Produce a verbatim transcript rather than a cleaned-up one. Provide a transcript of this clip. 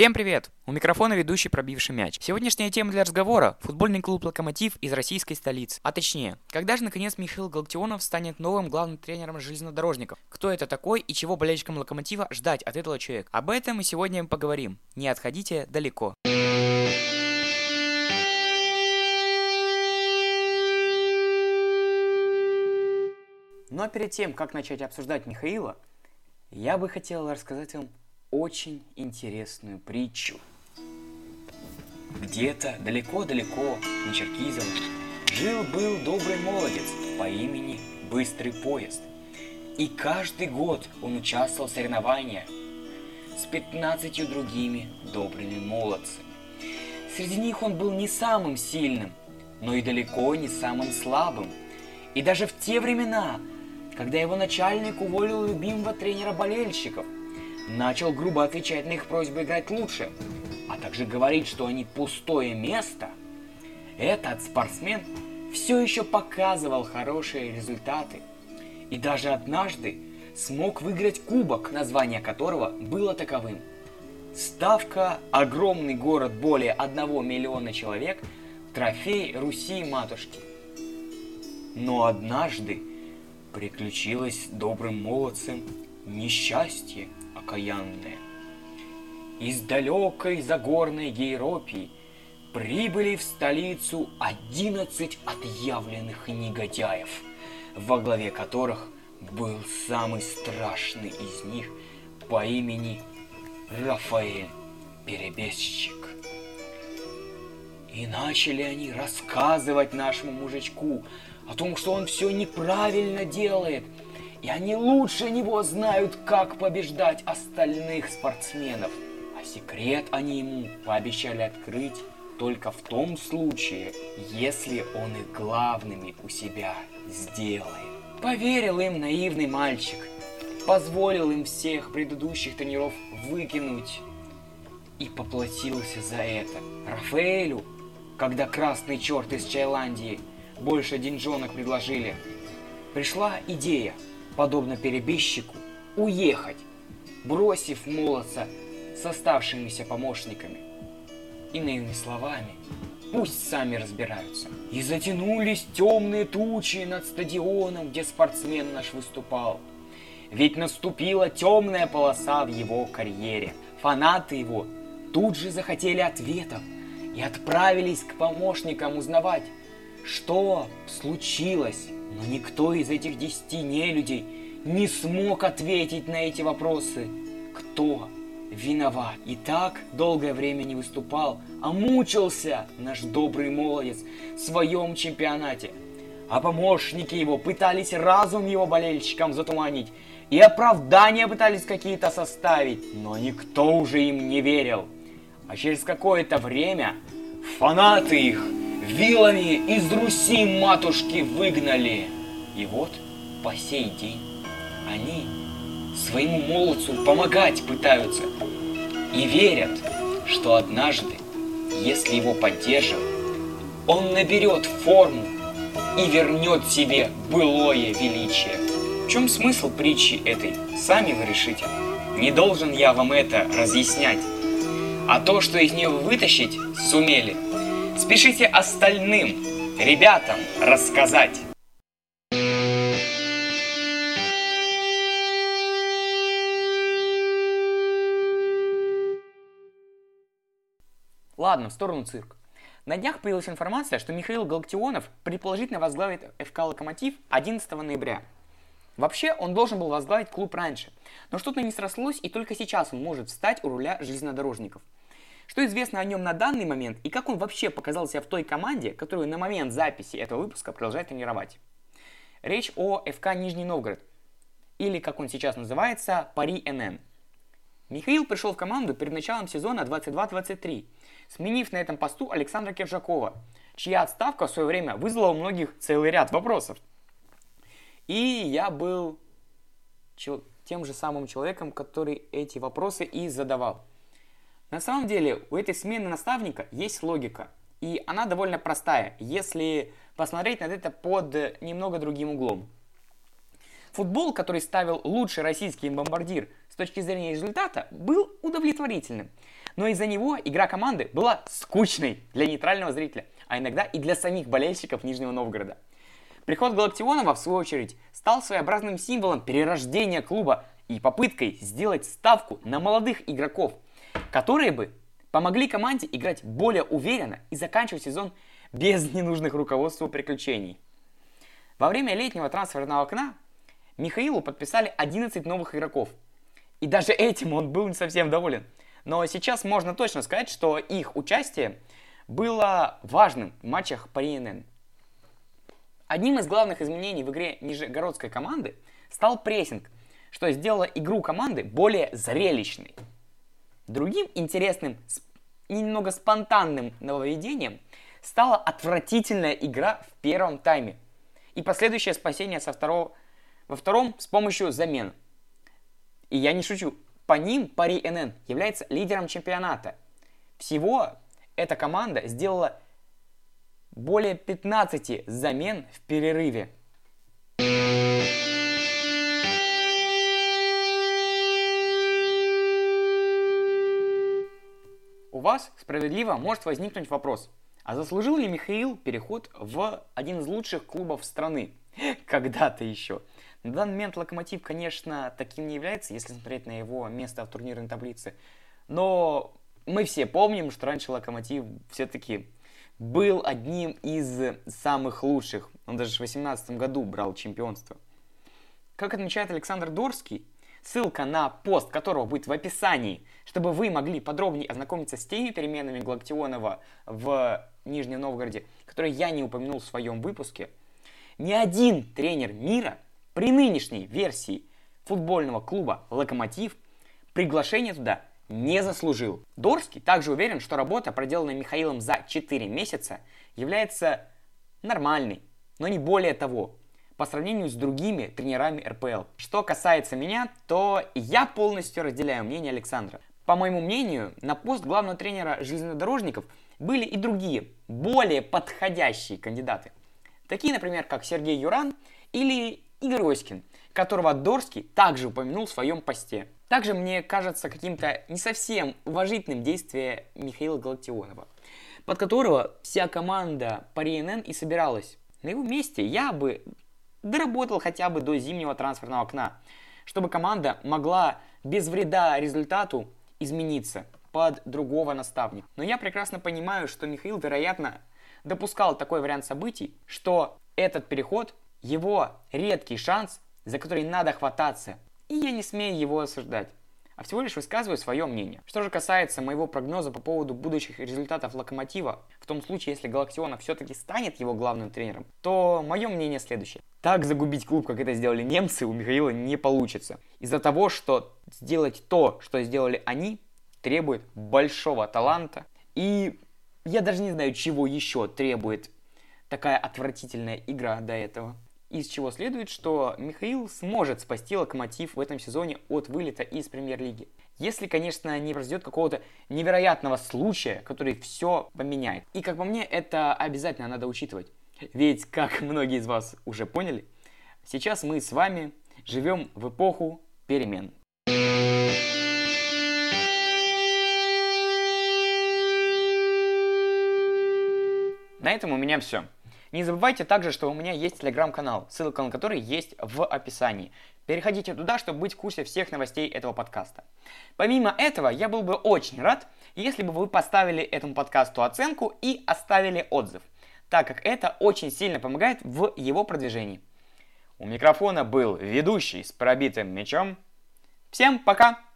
Всем привет! У микрофона ведущий пробивший мяч. Сегодняшняя тема для разговора – футбольный клуб «Локомотив» из российской столицы. А точнее, когда же наконец Михаил Галактионов станет новым главным тренером железнодорожников? Кто это такой и чего болельщикам «Локомотива» ждать от этого человека? Об этом мы сегодня поговорим. Не отходите далеко. Ну а перед тем, как начать обсуждать Михаила, я бы хотел рассказать вам очень интересную притчу. Где-то далеко-далеко на Черкизово жил-был добрый молодец по имени Быстрый Поезд. И каждый год он участвовал в соревнованиях с пятнадцатью другими добрыми молодцами. Среди них он был не самым сильным, но и далеко не самым слабым. И даже в те времена, когда его начальник уволил любимого тренера болельщиков, начал грубо отвечать на их просьбы играть лучше, а также говорить, что они пустое место, этот спортсмен все еще показывал хорошие результаты и даже однажды смог выиграть кубок, название которого было таковым. Ставка «Огромный город, более одного миллиона человек. Трофей Руси матушки». Но однажды приключилось добрым молодцем несчастье окаянное. Из далекой загорной Гейропии прибыли в столицу одиннадцать отъявленных негодяев, во главе которых был самый страшный из них по имени Рафаэль Перебежчик. И начали они рассказывать нашему мужичку о том, что он все неправильно делает, и они лучше него знают, как побеждать остальных спортсменов. А секрет они ему пообещали открыть только в том случае, если он их главными у себя сделает. Поверил им наивный мальчик, позволил им всех предыдущих тренеров выкинуть и поплатился за это. Рафаэлю, когда красный черт из Чайландии больше деньжонок предложили, пришла идея, подобно Перебежчику, уехать, бросив молодца с оставшимися помощниками. Иными словами, пусть сами разбираются. И затянулись темные тучи над стадионом, где спортсмен наш выступал. Ведь наступила темная полоса в его карьере. Фанаты его тут же захотели ответов и отправились к помощникам узнавать, что случилось. Но никто из этих десяти нелюдей не смог ответить на эти вопросы. Кто виноват? И так долгое время не выступал, а мучился наш добрый молодец в своем чемпионате. А помощники его пытались разум его болельщикам затуманить и оправдания пытались какие-то составить, но никто уже им не верил. А через какое-то время фанаты их вилами из Руси матушки выгнали. И вот по сей день они своему молодцу помогать пытаются и верят, что однажды, если его поддерживать, он наберет форму и вернет себе былое величие. В чем смысл притчи этой, сами вы решите. Не должен я вам это разъяснять. А то, что из нее вытащить сумели, спешите остальным ребятам рассказать. Ладно, в сторону цирк. На днях появилась информация, что Михаил Галактионов предположительно возглавит эф ка «Локомотив» одиннадцатого ноября. Вообще, он должен был возглавить клуб раньше, но что-то не срослось, и только сейчас он может встать у руля железнодорожников. Что известно о нем на данный момент и как он вообще показал себя в той команде, которую на момент записи этого выпуска продолжает тренировать? Речь о эф ка «Нижний Новгород», или как он сейчас называется, Пари-эн эн. Михаил пришел в команду перед началом сезона двадцать два двадцать три, сменив на этом посту Александра Кержакова, чья отставка в свое время вызвала у многих целый ряд вопросов. И я был чел- тем же самым человеком, который эти вопросы и задавал. На самом деле, у этой смены наставника есть логика, и она довольно простая, если посмотреть на это под немного другим углом. Футбол, который ставил лучший российский бомбардир с точки зрения результата был удовлетворительным, но из-за него игра команды была скучной для нейтрального зрителя, а иногда и для самих болельщиков Нижнего Новгорода. Приход Галактионова, в свою очередь, стал своеобразным символом перерождения клуба и попыткой сделать ставку на молодых игроков, которые бы помогли команде играть более уверенно и заканчивать сезон без ненужных руководству приключений. Во время летнего трансферного окна Михаилу подписали одиннадцать новых игроков. И даже этим он был не совсем доволен. Но сейчас можно точно сказать, что их участие было важным в матчах Пари-НН. Одним из главных изменений в игре нижегородской команды стал прессинг, что сделало игру команды более зрелищной. Другим интересным и немного спонтанным нововведением стала отвратительная игра в первом тайме и последующее спасение со второго во втором с помощью замен. И я не шучу, по ним Пари-НН является лидером чемпионата. Всего эта команда сделала более пятнадцати замен в перерыве. У вас справедливо может возникнуть вопрос, а заслужил ли Михаил переход в один из лучших клубов страны? Когда-то еще. На данный момент Локомотив, конечно, таким не является, если смотреть на его место в турнирной таблице. Но мы все помним, что раньше Локомотив все-таки был одним из самых лучших. Он даже в две тысячи восемнадцатом году брал чемпионство. Как отмечает Александр Дорский, ссылка на пост которого будет в описании, чтобы вы могли подробнее ознакомиться с теми переменами Галактионова в Нижнем Новгороде, которые я не упомянул в своем выпуске. Ни один тренер мира при нынешней версии футбольного клуба «Локомотив» приглашение туда не заслужил. Дорский также уверен, что работа, проделанная Михаилом за четыре месяца, является нормальной, но не более того, по сравнению с другими тренерами эр пэ эл. Что касается меня, то я полностью разделяю мнение Александра. По моему мнению, на пост главного тренера железнодорожников были и другие, более подходящие кандидаты. Такие, например, как Сергей Юран или Игорь Оськин, которого Дорский также упомянул в своем посте. Также мне кажется каким-то не совсем уважительным действие Михаила Галактионова, под которого вся команда Пари-НН и собиралась. На его месте я бы доработал хотя бы до зимнего трансферного окна, чтобы команда могла без вреда результату измениться под другого наставника. Но я прекрасно понимаю, что Михаил, вероятно, допускал такой вариант событий, что этот переход – его редкий шанс, за который надо хвататься, и я не смею его осуждать, а всего лишь высказываю свое мнение. Что же касается моего прогноза по поводу будущих результатов Локомотива, в том случае, если Галактионов все-таки станет его главным тренером, то мое мнение следующее. Так загубить клуб, как это сделали немцы, у Михаила не получится, из-за того, что сделать то, что сделали они, требует большого таланта и... Я даже не знаю, чего еще требует такая отвратительная игра до этого. Из чего следует, что Михаил сможет спасти Локомотив в этом сезоне от вылета из премьер-лиги. Если, конечно, не произойдет какого-то невероятного случая, который все поменяет. И, как по мне, это обязательно надо учитывать. Ведь, как многие из вас уже поняли, сейчас мы с вами живем в эпоху перемен. На этом у меня все. Не забывайте также, что у меня есть телеграм-канал, ссылка на который есть в описании. Переходите туда, чтобы быть в курсе всех новостей этого подкаста. Помимо этого, я был бы очень рад, если бы вы поставили этому подкасту оценку и оставили отзыв, так как это очень сильно помогает в его продвижении. У микрофона был ведущий с пробитым мячом. Всем пока!